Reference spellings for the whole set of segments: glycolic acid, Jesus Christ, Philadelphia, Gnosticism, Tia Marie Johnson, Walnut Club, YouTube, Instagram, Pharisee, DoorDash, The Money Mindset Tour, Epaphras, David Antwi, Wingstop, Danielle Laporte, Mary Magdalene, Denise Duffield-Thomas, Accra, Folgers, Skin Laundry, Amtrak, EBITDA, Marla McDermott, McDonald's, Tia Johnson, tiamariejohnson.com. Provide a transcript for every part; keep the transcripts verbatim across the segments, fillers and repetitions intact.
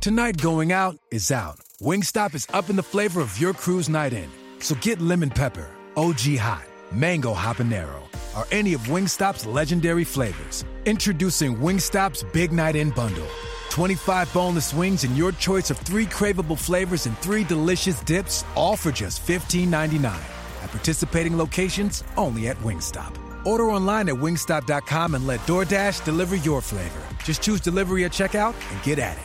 Tonight going out is out. Wingstop is up in the flavor of your cruise night in. So get lemon pepper, O G hot, mango habanero, or any of Wingstop's legendary flavors. Introducing Wingstop's Big Night In Bundle. twenty-five boneless wings and your choice of three craveable flavors and three delicious dips, all for just fifteen ninety-nine. At participating locations, only at Wingstop. Order online at wingstop dot com and let DoorDash deliver your flavor. Just choose delivery at checkout and get at it.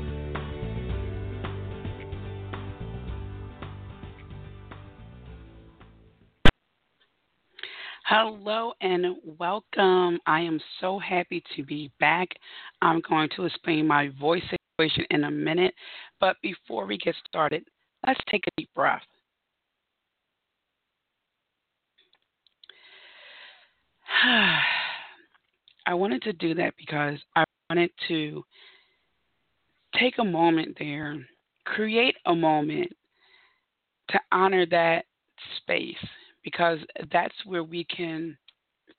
Hello and welcome. I am so happy to be back. I'm going to explain my voice situation in a minute, but before we get started, let's take a deep breath. I wanted to do that because I wanted to take a moment there, create a moment to honor that space, because that's where we can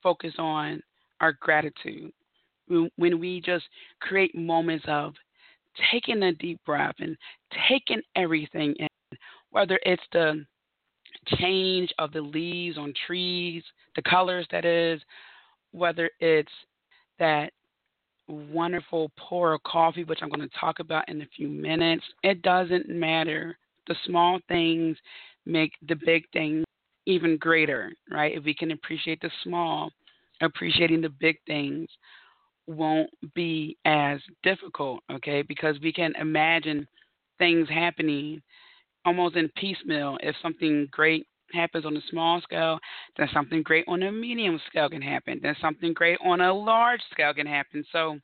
focus on our gratitude. When we just create moments of taking a deep breath and taking everything in, whether it's the change of the leaves on trees, the colors that is, whether it's that wonderful pour of coffee, which I'm going to talk about in a few minutes, it doesn't matter. The small things make the big things even greater, right? If we can appreciate the small, appreciating the big things won't be as difficult, okay? Because we can imagine things happening almost in piecemeal. If something great happens on a small scale, then something great on a medium scale can happen. Then something great on a large scale can happen. So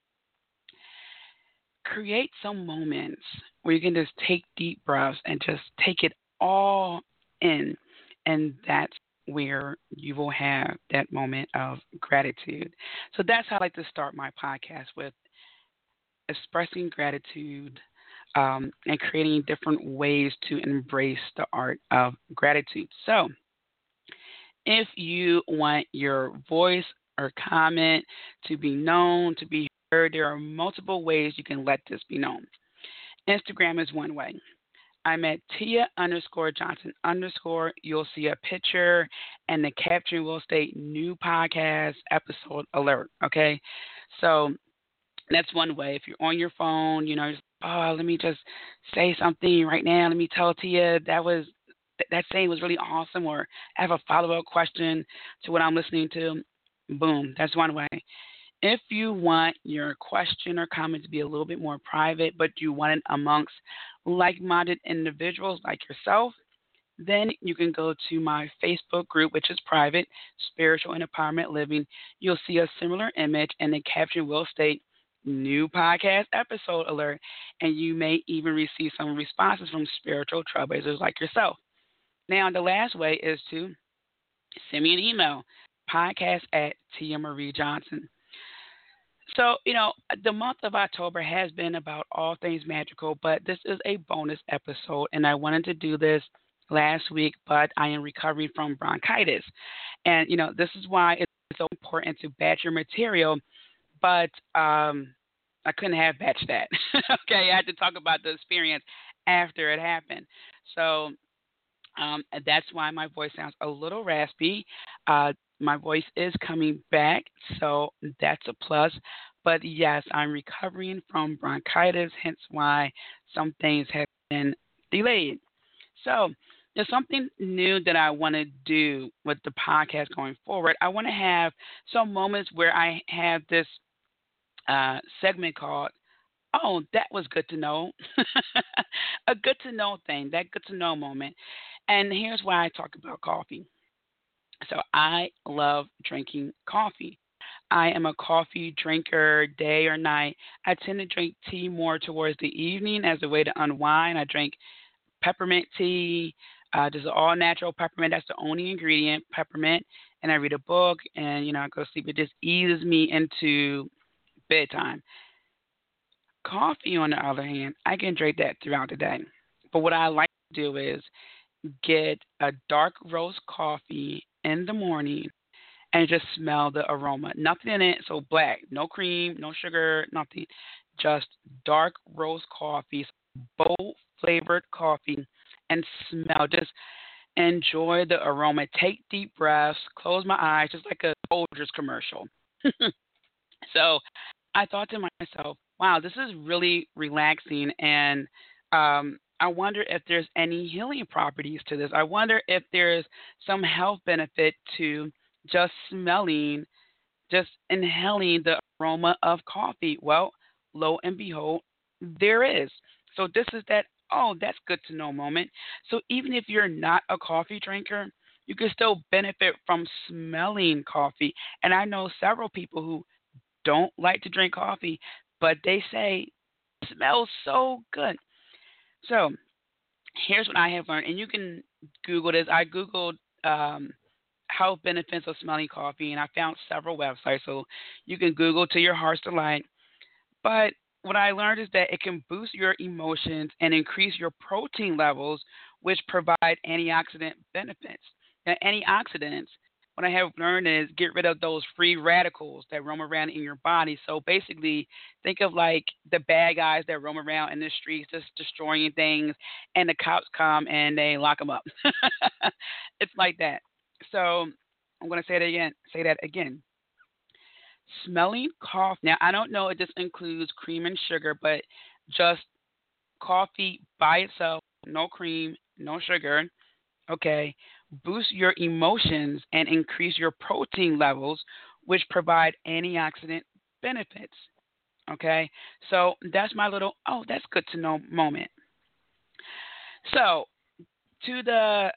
create some moments where you can just take deep breaths and just take it all in. And that's where you will have that moment of gratitude. So that's how I like to start my podcast, with expressing gratitude um, and creating different ways to embrace the art of gratitude. So if you want your voice or comment to be known, to be heard, there are multiple ways you can let this be known. Instagram is one way. I'm at Tia underscore Johnson underscore. You'll see a picture and the caption will state new podcast episode alert. Okay. So that's one way. If you're on your phone, you know, just, oh, let me just say something right now. Let me tell Tia that was, that saying was really awesome. Or I have a follow-up question to what I'm listening to. Boom. That's one way. If you want your question or comment to be a little bit more private, but you want it amongst like-minded individuals like yourself, then you can go to my Facebook group, which is private, Spiritual and Empowerment Living. You'll see a similar image, and the caption will state, new podcast episode alert, and you may even receive some responses from spiritual trailblazers like yourself. Now, the last way is to send me an email, podcast at Tia Marie Johnson. So, you know, the month of October has been about all things magical, but this is a bonus episode, and I wanted to do this last week, but I am recovering from bronchitis. And, you know, this is why it's so important to batch your material, but um, I couldn't have batched that. Okay, I had to talk about the experience after it happened. So um, that's why my voice sounds a little raspy. Uh My voice is coming back, so that's a plus. But yes, I'm recovering from bronchitis, hence why some things have been delayed. So there's something new that I want to do with the podcast going forward. I want to have some moments where I have this uh, segment called, oh, that was good to know. A good to know thing, that good to know moment. And here's why I talk about coffee. So I love drinking coffee. I am a coffee drinker day or night. I tend to drink tea more towards the evening as a way to unwind. I drink peppermint tea, Uh, this is all natural peppermint. That's the only ingredient, peppermint. And I read a book and, you know, I go to sleep. It just eases me into bedtime. Coffee, on the other hand, I can drink that throughout the day. But what I like to do is get a dark roast coffee in the morning and just smell the aroma. Nothing in it, so black. No cream, no sugar, nothing. Just dark roast coffee, bold flavored coffee, and smell. Just enjoy the aroma. Take deep breaths. Close my eyes, just like a Folgers commercial. So I thought to myself, wow, this is really relaxing, and um, I wonder if there's any healing properties to this. I wonder if there's some health benefit to just smelling, just inhaling the aroma of coffee. Well, lo and behold, there is. So this is that, oh, that's good to know moment. So even if you're not a coffee drinker, you can still benefit from smelling coffee. And I know several people who don't like to drink coffee, but they say it smells so good. So here's what I have learned, and you can Google this. I Googled um, health benefits of smelling coffee, and I found several websites. So you can Google to your heart's delight. But what I learned is that it can boost your emotions and increase your protein levels, which provide antioxidant benefits. Now, antioxidants, what I have learned is get rid of those free radicals that roam around in your body. So basically, think of like the bad guys that roam around in the streets just destroying things, and the cops come and they lock them up. It's like that. So I'm going to say that again. Say that again. Smelling coffee. Now, I don't know if this includes cream and sugar, but just coffee by itself, no cream, no sugar, okay, boosts your emotions and increase your protein levels, which provide antioxidant benefits, okay? So that's my little, oh, that's good to know moment. So to the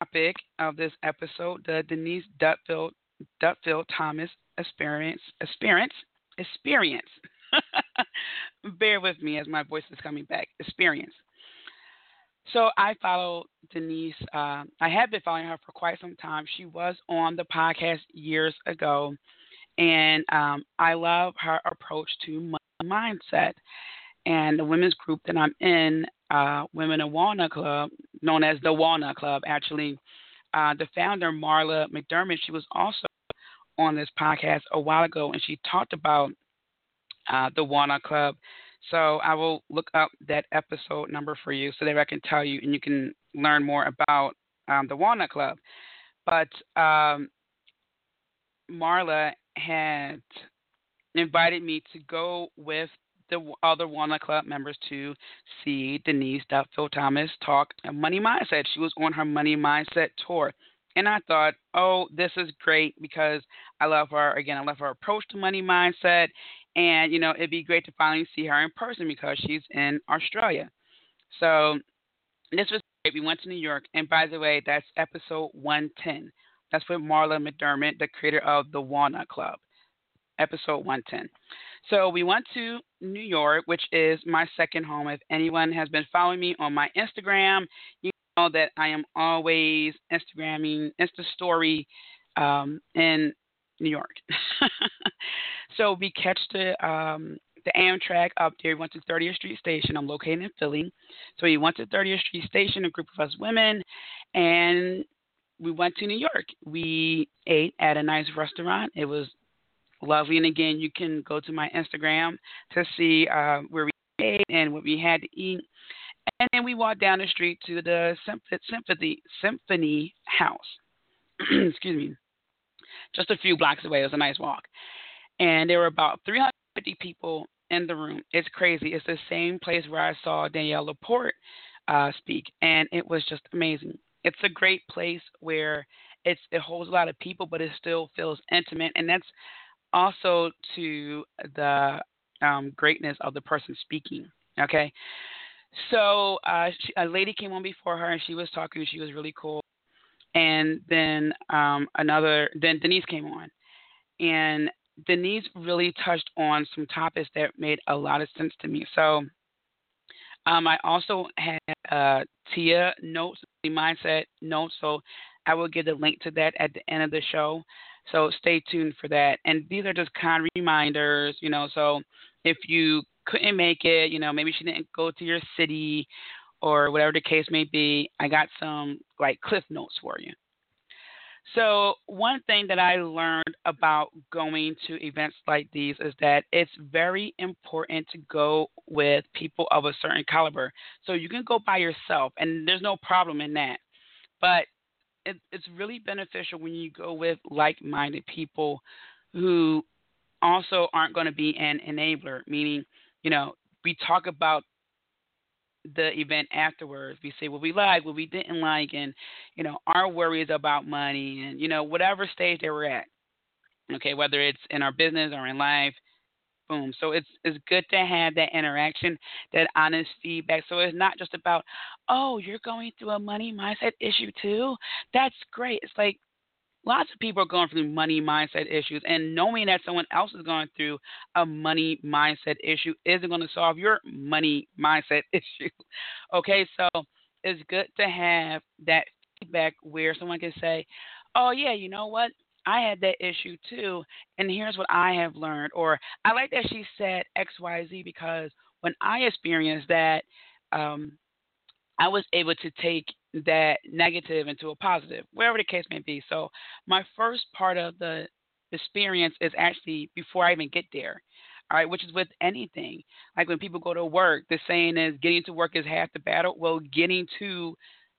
topic of this episode, the Denise Duffield, Duffield-Thomas experience, experience, experience. Bear with me as my voice is coming back. Experience. So I follow Denise. Uh, I have been following her for quite some time. She was on the podcast years ago, and um, I love her approach to mindset. And the women's group that I'm in, uh, Women of Walnut Club, known as the Walnut Club, actually, uh, the founder, Marla McDermott, she was also on this podcast a while ago, and she talked about uh, the Walnut Club. So I will look up that episode number for you so that I can tell you and you can learn more about um, the Walnut Club. But um, Marla had invited me to go with the other Walnut Club members to see Denise Duffield-Thomas talk money mindset. She was on her money mindset tour. And I thought, oh, this is great because I love her. Again, I love her approach to money mindset. And, you know, it'd be great to finally see her in person because she's in Australia. So this was great. We went to New York. And by the way, that's episode one ten. That's with Marla McDermott, the creator of The Walnut Club, episode one ten. So we went to New York, which is my second home. If anyone has been following me on my Instagram, you know that I am always Instagramming, Insta story, um, and New York. So we catch the um, the Amtrak up there. We went to thirtieth Street Station. I'm located in Philly. So we went to thirtieth Street Station, a group of us women, and we went to New York. We ate at a nice restaurant. It was lovely. And again, you can go to my Instagram to see uh, where we ate and what we had to eat. And then we walked down the street to the Symphony, Symphony House. Excuse me. Just a few blocks away. It was a nice walk. And there were about three hundred fifty people in the room. It's crazy. It's the same place where I saw Danielle Laporte uh, speak, and it was just amazing. It's a great place where it's, it holds a lot of people, but it still feels intimate, and that's also to the um, greatness of the person speaking, okay? So uh, she, a lady came on before her, and she was talking. She was really cool. And then um, another, then Denise came on. And Denise really touched on some topics that made a lot of sense to me. So Um, I also had uh, Tia notes, mindset notes, so I will give the link to that at the end of the show. So stay tuned for that. And these are just kind of reminders, you know, so if you couldn't make it, you know, maybe she didn't go to your city or whatever the case may be, I got some like cliff notes for you. So one thing that I learned about going to events like these is that it's very important to go with people of a certain caliber. So you can go by yourself, and there's no problem in that. But it, it's really beneficial when you go with like-minded people who also aren't going to be an enabler, meaning, you know, we talk about the event afterwards. We say what we like, what we didn't like, and, you know, our worries about money and, you know, whatever stage that we're at, okay, whether it's in our business or in life, boom. So it's it's good to have that interaction, that honest feedback. So it's not just about, oh, you're going through a money mindset issue too? That's great. It's like lots of people are going through money mindset issues, and knowing that someone else is going through a money mindset issue isn't going to solve your money mindset issue. Okay, so it's good to have that feedback where someone can say, oh, yeah, you know what? I had that issue too, and here's what I have learned. Or I like that she said X Y Z, because when I experienced that, um, I was able to take that negative into a positive, wherever the case may be. So my first part of the experience is actually before I even get there, all right, which is with anything. Like when people go to work, the saying is getting to work is half the battle. Well, getting to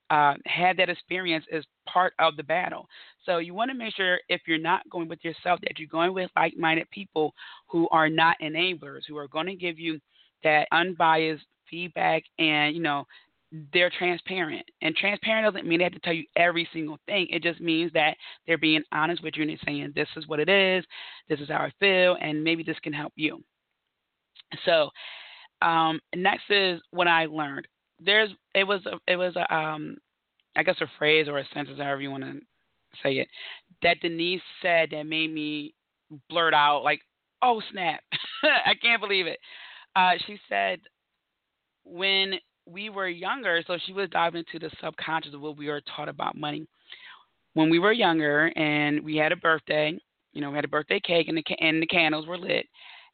uh, have that experience is part of the battle. So you want to make sure if you're not going with yourself that you're going with like-minded people who are not enablers, who are going to give you that unbiased feedback, and, you know, they're transparent. And transparent doesn't mean they have to tell you every single thing. It just means that they're being honest with you and they're saying, this is what it is, this is how I feel, and maybe this can help you. So um, next is what I learned. There's it was a, it was a, um, I guess a phrase or a sentence, however you want to say it, that Denise said that made me blurt out like, oh snap, I can't believe it. Uh, she said when we were younger, so she was diving into the subconscious of what we were taught about money. When we were younger and we had a birthday, you know, we had a birthday cake and the, and the candles were lit,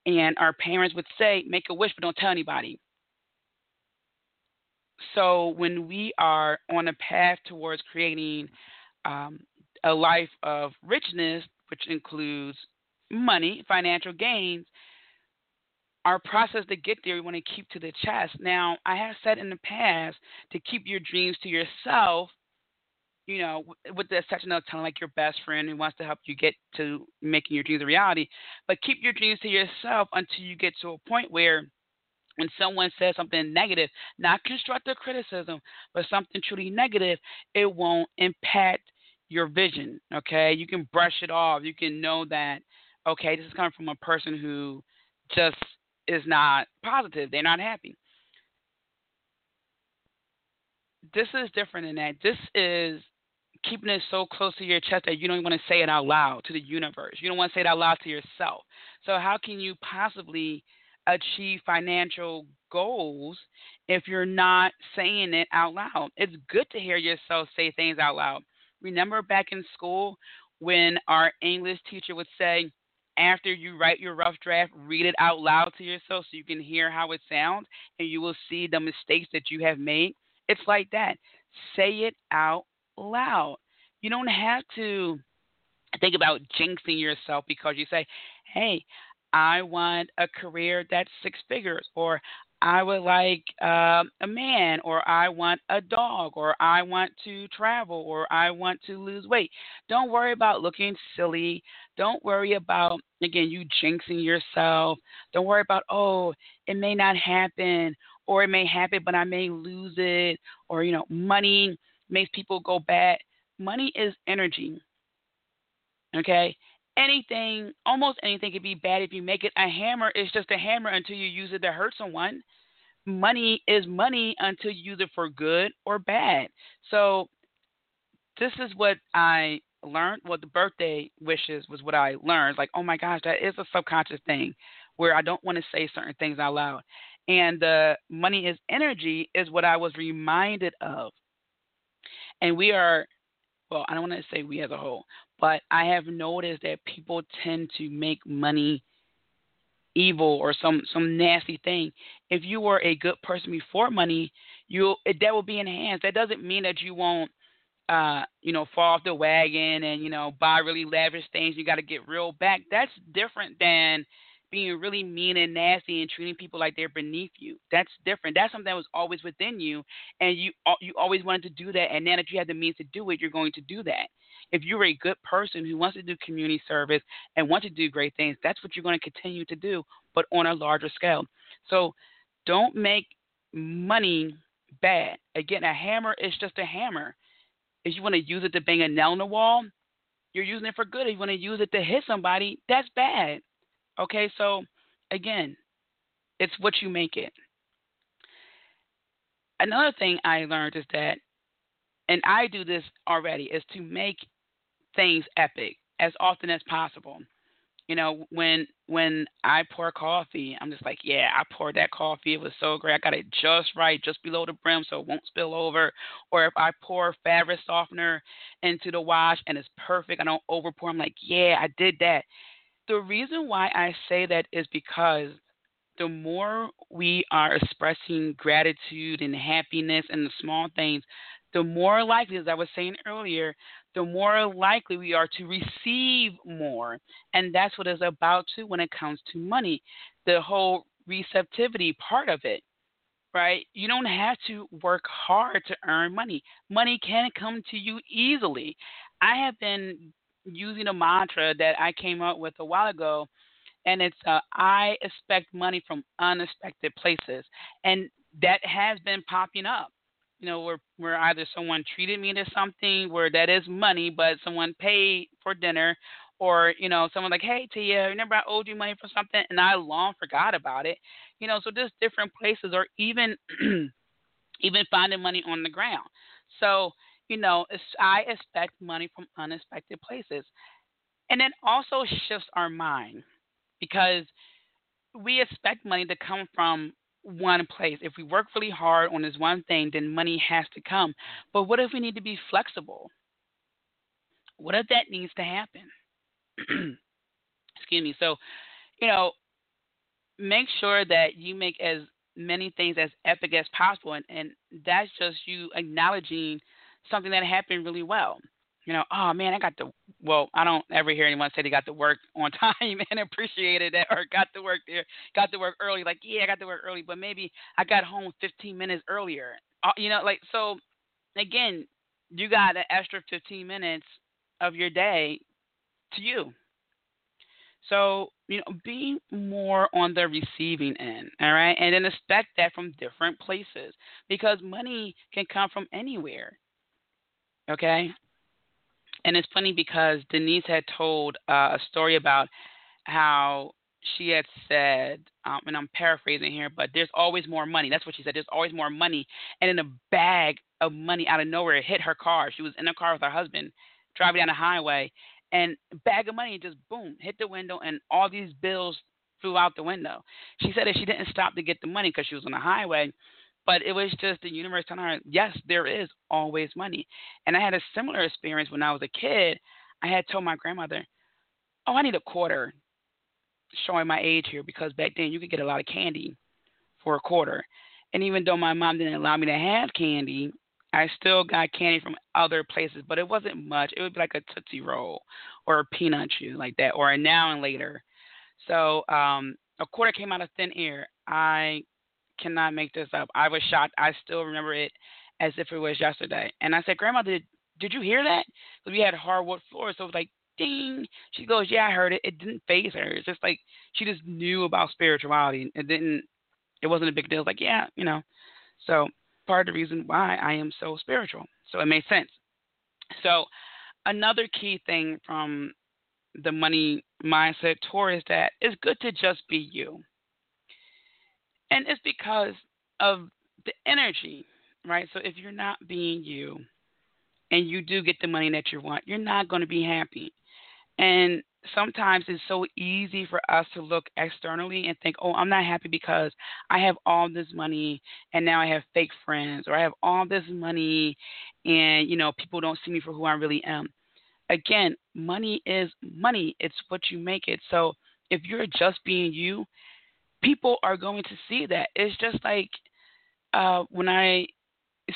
and our parents would say, make a wish, but don't tell anybody. So when we are on a path towards creating um, a life of richness, which includes money, financial gains, our process to get there, we want to keep to the chest. Now, I have said in the past to keep your dreams to yourself, you know, with the exception of telling like your best friend who wants to help you get to making your dreams a reality. But keep your dreams to yourself until you get to a point where when someone says something negative, not constructive criticism, but something truly negative, it won't impact your vision, okay? You can brush it off. You can know that, okay, this is coming from a person who just – is not positive. They're not happy. This is different than that. This is keeping it so close to your chest that you don't want to say it out loud to the universe. You don't want to say it out loud to yourself. So how can you possibly achieve financial goals if you're not saying it out loud? It's good to hear yourself say things out loud. Remember back in school when our English teacher would say, after you write your rough draft, read it out loud to yourself so you can hear how it sounds, and you will see the mistakes that you have made. It's like that. Say it out loud. You don't have to think about jinxing yourself because you say, hey, I want a career that's six figures, or I would like uh, a man, or I want a dog, or I want to travel, or I want to lose weight. Don't worry about looking silly. Don't worry about, again, you jinxing yourself. Don't worry about, oh, it may not happen, or it may happen, but I may lose it, or, you know, money makes people go bad. Money is energy, okay? Anything, almost anything can be bad if you make it. A hammer is just a hammer until you use it to hurt someone. Money is money until you use it for good or bad. So this is what I learned. Well, the birthday wishes was what I learned. Like, oh my gosh, that is a subconscious thing where I don't want to say certain things out loud. and the money is energy is what I was reminded of. And we are, well, I don't want to say we as a whole, but I have noticed that people tend to make money evil or some, some nasty thing. If you were a good person before money, you that will be enhanced. That doesn't mean that you won't, uh, you know, fall off the wagon and, you know, buy really lavish things. You got to get real back. That's different than being really mean and nasty and treating people like they're beneath you. That's different. That's something that was always within you, and you you always wanted to do that. And now that you have the means to do it, you're going to do that. If you're a good person who wants to do community service and wants to do great things, that's what you're going to continue to do, but on a larger scale. So don't make money bad. Again, a hammer is just a hammer. If you want to use it to bang a nail in the wall, you're using it for good. If you want to use it to hit somebody, that's bad. Okay, so again, it's what you make it. Another thing I learned is that, and I do this already, is to make things epic as often as possible. You know, when when I pour coffee, I'm just like, yeah, I poured that coffee. It was so great. I got it just right, just below the brim so it won't spill over. Or if I pour fabric softener into the wash and it's perfect, I don't overpour. I'm like, yeah, I did that. The reason why I say that is because the more we are expressing gratitude and happiness and the small things, the more likely, as I was saying earlier, the more likely we are to receive more. And that's what it's about, too, when it comes to money, the whole receptivity part of it, right? You don't have to work hard to earn money. Money can come to you easily. I have been using a mantra that I came up with a while ago, and it's uh, I expect money from unexpected places. And that has been popping up, you know, where, where either someone treated me to something where that is money, but someone paid for dinner, or, you know, someone like, hey, Tia, remember I owed you money for something and I long forgot about it, you know, so just different places, or even, even finding money on the ground. So, you know, I expect money from unexpected places. And it also shifts our mind, because we expect money to come from one place. If we work really hard on this one thing, then money has to come. But what if we need to be flexible? What if that needs to happen? Excuse me. So, you know, make sure that you make as many things as epic as possible. And, and that's just you acknowledging something that happened really well. You know, oh, man, I got the – well, I don't ever hear anyone say they got to work on time and appreciated that, or got to work there, got to work early. Like, yeah, I got to work early, but maybe I got home fifteen minutes earlier. You know, like, so, again, you got an extra fifteen minutes of your day to you. So, you know, be more on the receiving end, all right, and then expect that from different places, because money can come from anywhere. Okay, and it's funny because Denise had told uh, a story about how she had said, um, and I'm paraphrasing here, but there's always more money. That's what she said. There's always more money. And in a bag of money out of nowhere, it hit her car. She was in a car with her husband driving down the highway, and a bag of money just, boom, hit the window, and all these bills flew out the window. She said that she didn't stop to get the money because she was on the highway. But it was just the universe telling her, yes, there is always money. And I had a similar experience when I was a kid. I had told my grandmother, oh, I need a quarter, showing my age here, because back then you could get a lot of candy for a quarter. And even though my mom didn't allow me to have candy, I still got candy from other places, but it wasn't much. It would be like a Tootsie Roll or a peanut chew like that, or a Now and Later. So um, a quarter came out of thin air. I cannot make this up. I was shocked. I still remember it as if it was yesterday. And I said, Grandma, did, did you hear that? Because we had hardwood floors, so it was like, ding. She goes, yeah, I heard it. It didn't faze her. It's just like she just knew about spirituality. It didn't, it wasn't a big deal. It was like, yeah, you know. So part of the reason why I am so spiritual. So it made sense. So another key thing from the money mindset tour is that it's good to just be you. And it's because of the energy, right? So if you're not being you and you do get the money that you want, you're not going to be happy. And sometimes it's so easy for us to look externally and think, oh, I'm not happy because I have all this money and now I have fake friends, or I have all this money and, you know, people don't see me for who I really am. Again, money is money. It's what you make it. So if you're just being you, people are going to see that. It's just like uh, when I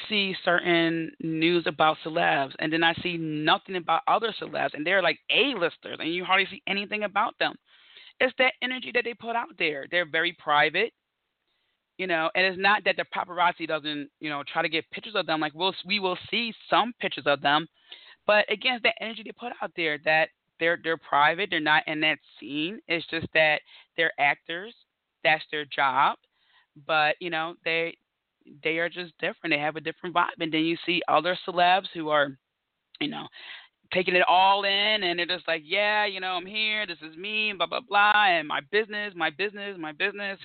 see certain news about celebs and then I see nothing about other celebs and they're like A-listers and you hardly see anything about them. It's that energy that they put out there. They're very private, you know, and it's not that the paparazzi doesn't, you know, try to get pictures of them. Like we'll, we will see some pictures of them, but again, it's that energy they put out there that they're, they're private. They're not in that scene. It's just that they're actors. That's their job. But, you know, they, they are just different. They have a different vibe. And then you see other celebs who are, you know, taking it all in and they're just like, yeah, you know, I'm here. This is me, blah, blah, blah. And my business, my business, my business.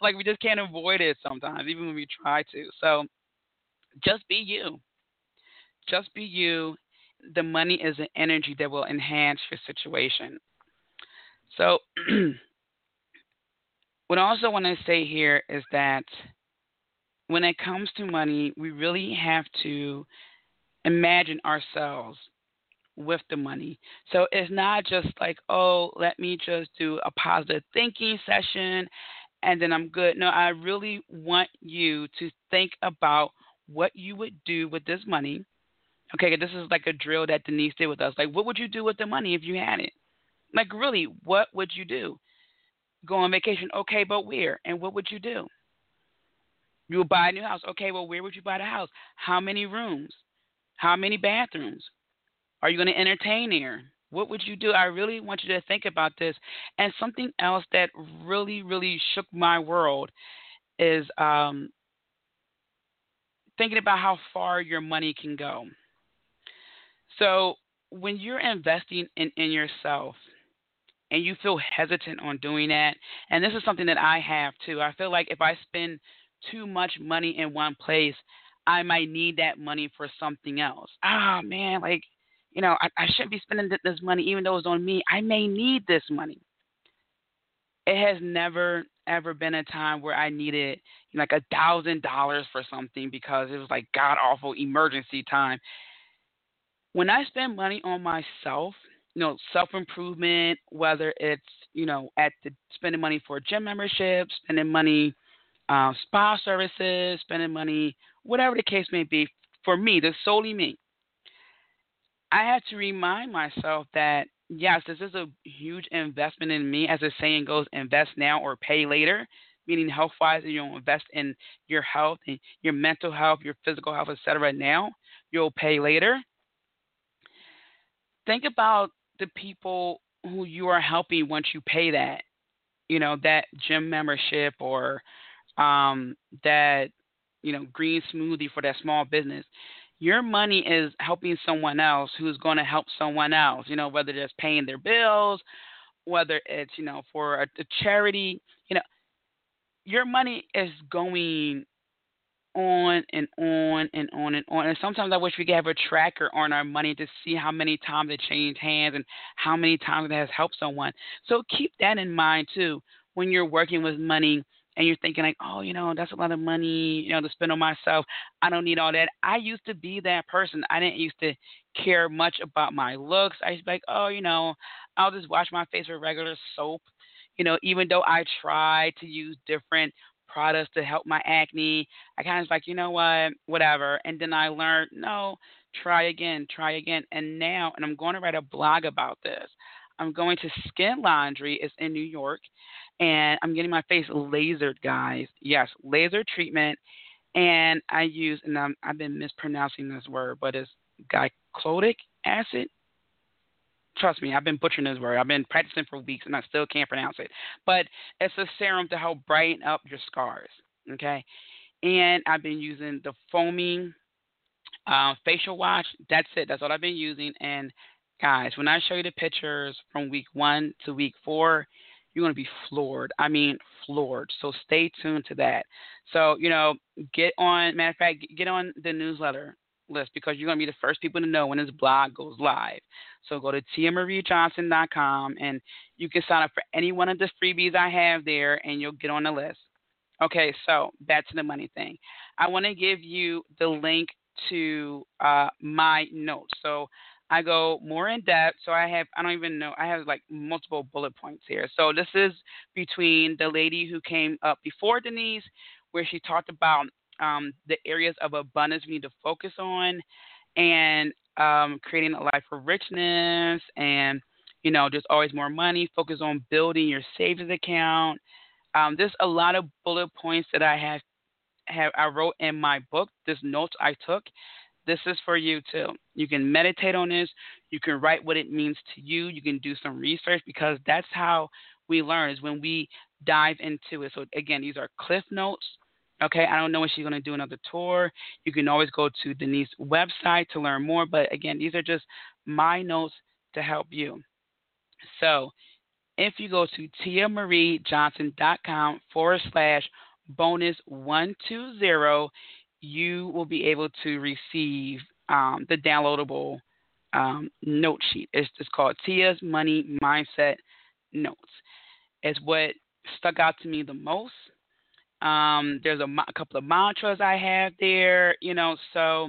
Like we just can't avoid it sometimes, even when we try to. So just be you. Just be you. The money is an energy that will enhance your situation. So what I also want to say here is that when it comes to money, we really have to imagine ourselves with the money. So it's not just like, oh, let me just do a positive thinking session and then I'm good. No, I really want you to think about what you would do with this money. Okay, this is like a drill that Denise did with us. Like, what would you do with the money if you had it? Like, really, what would you do? Go on vacation. Okay, but where? And what would you do? You would buy a new house. Okay, well, where would you buy the house? How many rooms? How many bathrooms? Are you going to entertain there? What would you do? I really want you to think about this. And something else that really, really shook my world is um, thinking about how far your money can go. So when you're investing in, in yourself, and you feel hesitant on doing that, and this is something that I have too. I feel like if I spend too much money in one place, I might need that money for something else. Ah, oh, man, like, you know, I, I shouldn't be spending this money even though it's on me. I may need this money. It has never, ever been a time where I needed like a thousand dollars for something because it was like God awful emergency time. When I spend money on myself, you know, self-improvement, whether it's, you know, at the spending money for gym memberships, spending money, uh, spa services, spending money, whatever the case may be, for me, that's solely me. I have to remind myself that, yes, this is a huge investment in me. As the saying goes, invest now or pay later, meaning health-wise, you'll invest in your health, and your mental health, your physical health, et cetera, now. You'll pay later. Think about the people who you are helping once you pay that, you know, that gym membership or um, that, you know, green smoothie for that small business. Your money is helping someone else who's going to help someone else, you know, whether it's paying their bills, whether it's, you know, for a, a charity, you know, your money is going on and on and on and on. And sometimes I wish we could have a tracker on our money to see how many times it changed hands and how many times it has helped someone. So keep that in mind too when you're working with money and you're thinking like, oh, you know, that's a lot of money, you know, to spend on myself. I don't need all that. I used to be that person. I didn't used to care much about my looks. I used to be like, oh, you know, I'll just wash my face with regular soap, you know, even though I try to use different products to help my acne. I kind of was like, you know what, whatever. And then I learned, no, try again, try again. And now, and I'm going to write a blog about this. I'm going to Skin Laundry. It's in New York. And I'm getting my face lasered, guys. Yes, laser treatment. And I use, and I'm, I've been mispronouncing this word, but it's glycolic acid. Trust me, I've been butchering this word. I've been practicing for weeks, and I still can't pronounce it. But it's a serum to help brighten up your scars, okay? And I've been using the foaming uh, facial wash. That's it. That's what I've been using. And, guys, when I show you the pictures from week one to week four, you're going to be floored. I mean floored. So stay tuned to that. So, you know, get on – matter of fact, get on the newsletter. list because you're going to be the first people to know when this blog goes live. So go to tia marie johnson dot com and you can sign up for any one of the freebies I have there and you'll get on the list. Okay, so back to the money thing. I want to give you the link to uh, my notes. So I go more in depth. So I have, I don't even know, I have like multiple bullet points here. So this is between the lady who came up before Denise, where she talked about um, the areas of abundance we need to focus on and um, creating a life of richness and, you know, just always more money, focus on building your savings account. Um, there's a lot of bullet points that I have, have I wrote in my book, this notes I took. This is for you too. You can meditate on this. You can write what it means to you. You can do some research because that's how we learn, is when we dive into it. So again, these are cliff notes. Okay, I don't know when she's going to do another tour. You can always go to Denise's website to learn more. But again, these are just my notes to help you. So if you go to tiamariejohnson.com forward slash bonus one two zero, you will be able to receive um, the downloadable um, note sheet. It's just called Tia's Money Mindset Notes. It's what stuck out to me the most. Um, there's a, a couple of mantras I have there, you know, so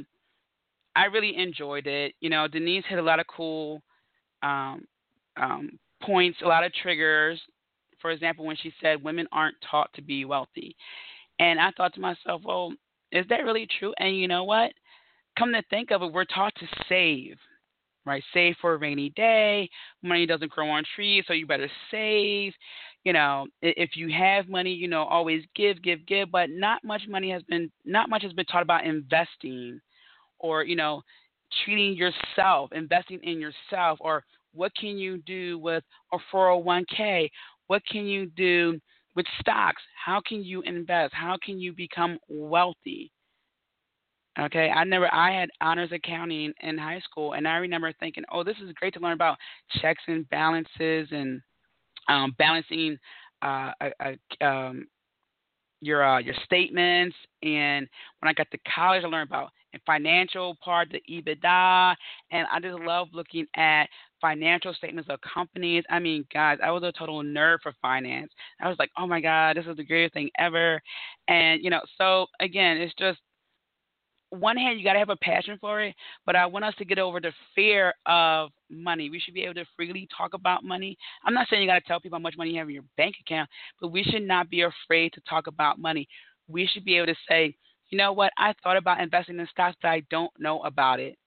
I really enjoyed it. You know, Denise had a lot of cool um, um points, a lot of triggers. For example, when she said women aren't taught to be wealthy. And I thought to myself, well, is that really true? And you know what? Come to think of it, we're taught to save, right? Save for a rainy day. Money doesn't grow on trees, so you better save. You know, if you have money, you know, always give, give, give. But not much money has been, not much has been taught about investing or, you know, treating yourself, investing in yourself, or what can you do with a four oh one k? What can you do with stocks? How can you invest? How can you become wealthy? Okay, I never, I had honors accounting in high school, and I remember thinking, oh, this is great to learn about checks and balances and um, balancing uh, uh, um, your uh, your statements. And when I got to college, I learned about the financial part, the EBITDA, and I just love looking at financial statements of companies. I mean, guys, I was a total nerd for finance. I was like, oh my God, this is the greatest thing ever. And, you know, so again, it's just, one hand, you got to have a passion for it, but I want us to get over the fear of money. We should be able to freely talk about money. I'm not saying you got to tell people how much money you have in your bank account, but we should not be afraid to talk about money. We should be able to say, you know what, I thought about investing in stocks, but I don't know about it.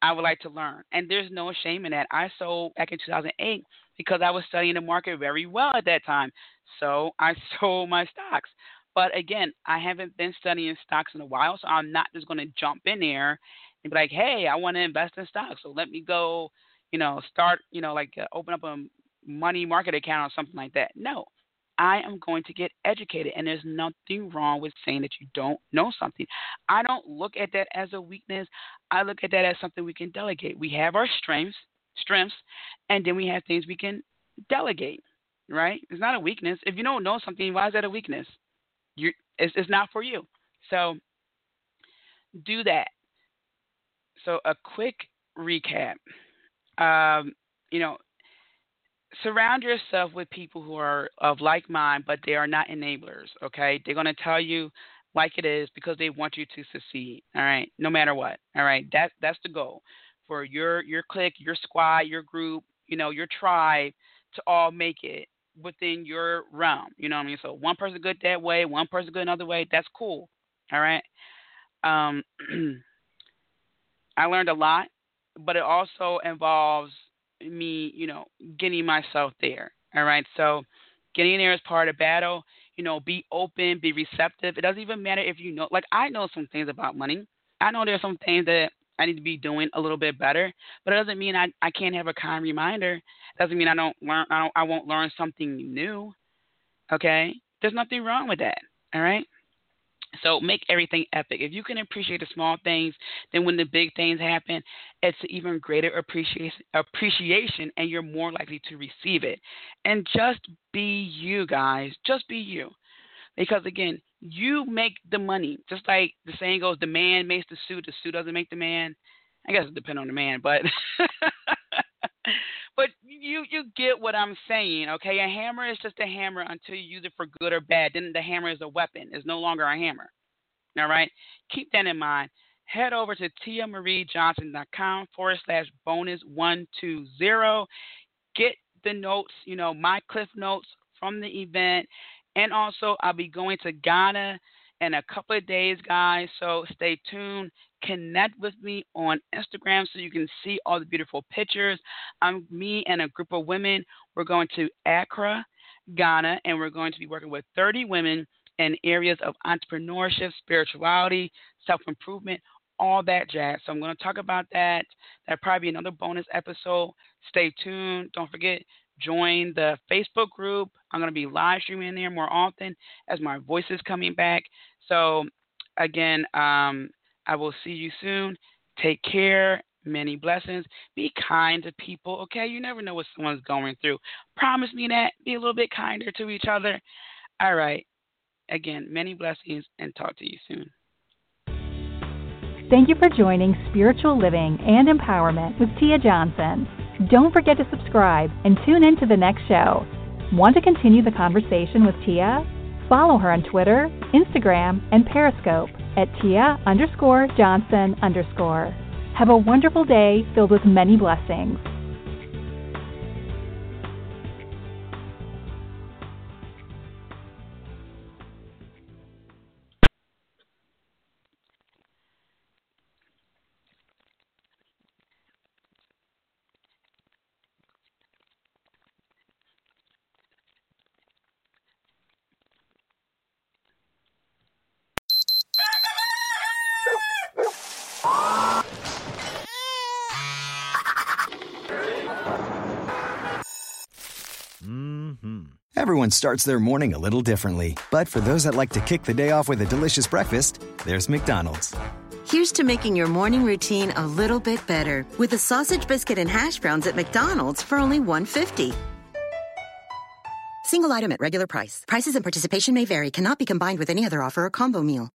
I would like to learn. And there's no shame in that. I sold back in two thousand eight because I was studying the market very well at that time. So I sold my stocks. But again, I haven't been studying stocks in a while, so I'm not just going to jump in there and be like, hey, I want to invest in stocks. So let me go, you know, start, you know, like uh, open up a money market account or something like that. No, I am going to get educated. And there's nothing wrong with saying that you don't know something. I don't look at that as a weakness. I look at that as something we can delegate. We have our strengths, strengths, and then we have things we can delegate, right? It's not a weakness. If you don't know something, why is that a weakness? You're, it's, it's not for you. So do that. So a quick recap. Um, you know, surround yourself with people who are of like mind, but they are not enablers, okay? They're going to tell you like it is because they want you to succeed, all right, no matter what, all right? That, that's the goal for your, your clique, your squad, your group, you know, your tribe to all make it within your realm, you know what I mean? So one person good that way, one person good another way, that's cool, all right? Um, I learned a lot, but it also involves me, you know, getting myself there. All right. So getting there is part of battle, you know, be open, be receptive. It doesn't even matter if you know, like I know some things about money. I know there's some things that I need to be doing a little bit better, but it doesn't mean I, I can't have a kind reminder. It doesn't mean I don't learn. I, don't, I won't learn something new. Okay. There's nothing wrong with that. All right. So make everything epic. If you can appreciate the small things, then when the big things happen, it's an even greater appreciation, appreciation, and you're more likely to receive it. And just be you, guys. Just be you. Because, again, You make the money. Just like the saying goes, the man makes the suit, the suit doesn't make the man. I guess it depends on the man, but but you you get what I'm saying, okay? A hammer is just a hammer until you use it for good or bad. Then the hammer is a weapon. It's no longer a hammer. All right? Keep that in mind. Head over to tia marie johnson dot com forward slash bonus one two zero. Get the notes, you know, my cliff notes from the event. And also, I'll be going to Ghana in a couple of days, guys. So stay tuned. Connect with me on Instagram so you can see all the beautiful pictures. I'm me and a group of women. We're going to Accra, Ghana, and we're going to be working with thirty women in areas of entrepreneurship, spirituality, self-improvement, all that jazz. So I'm going to talk about that. That'll probably be another bonus episode. Stay tuned. Don't forget, join the Facebook group. I'm going to be live streaming there more often as my voice is coming back. So again, um, I will see you soon. Take care. Many blessings. Be kind to people, okay? You never know what someone's going through. Promise me that. Be a little bit kinder to each other. All right. Again, many blessings, and talk to you soon. Thank you for joining Spiritual Living and Empowerment with Tia Johnson. Don't forget to subscribe and tune in to the next show. Want to continue the conversation with Tia? Follow her on Twitter, Instagram, and Periscope at Tia underscore Johnson underscore. Have a wonderful day filled with many blessings. Everyone starts their morning a little differently. But for those that like to kick the day off with a delicious breakfast, there's McDonald's. Here's to making your morning routine a little bit better with a sausage biscuit and hash browns at McDonald's for only one dollar and fifty cents. Single item at regular price. Prices and participation may vary. Cannot be combined with any other offer or combo meal.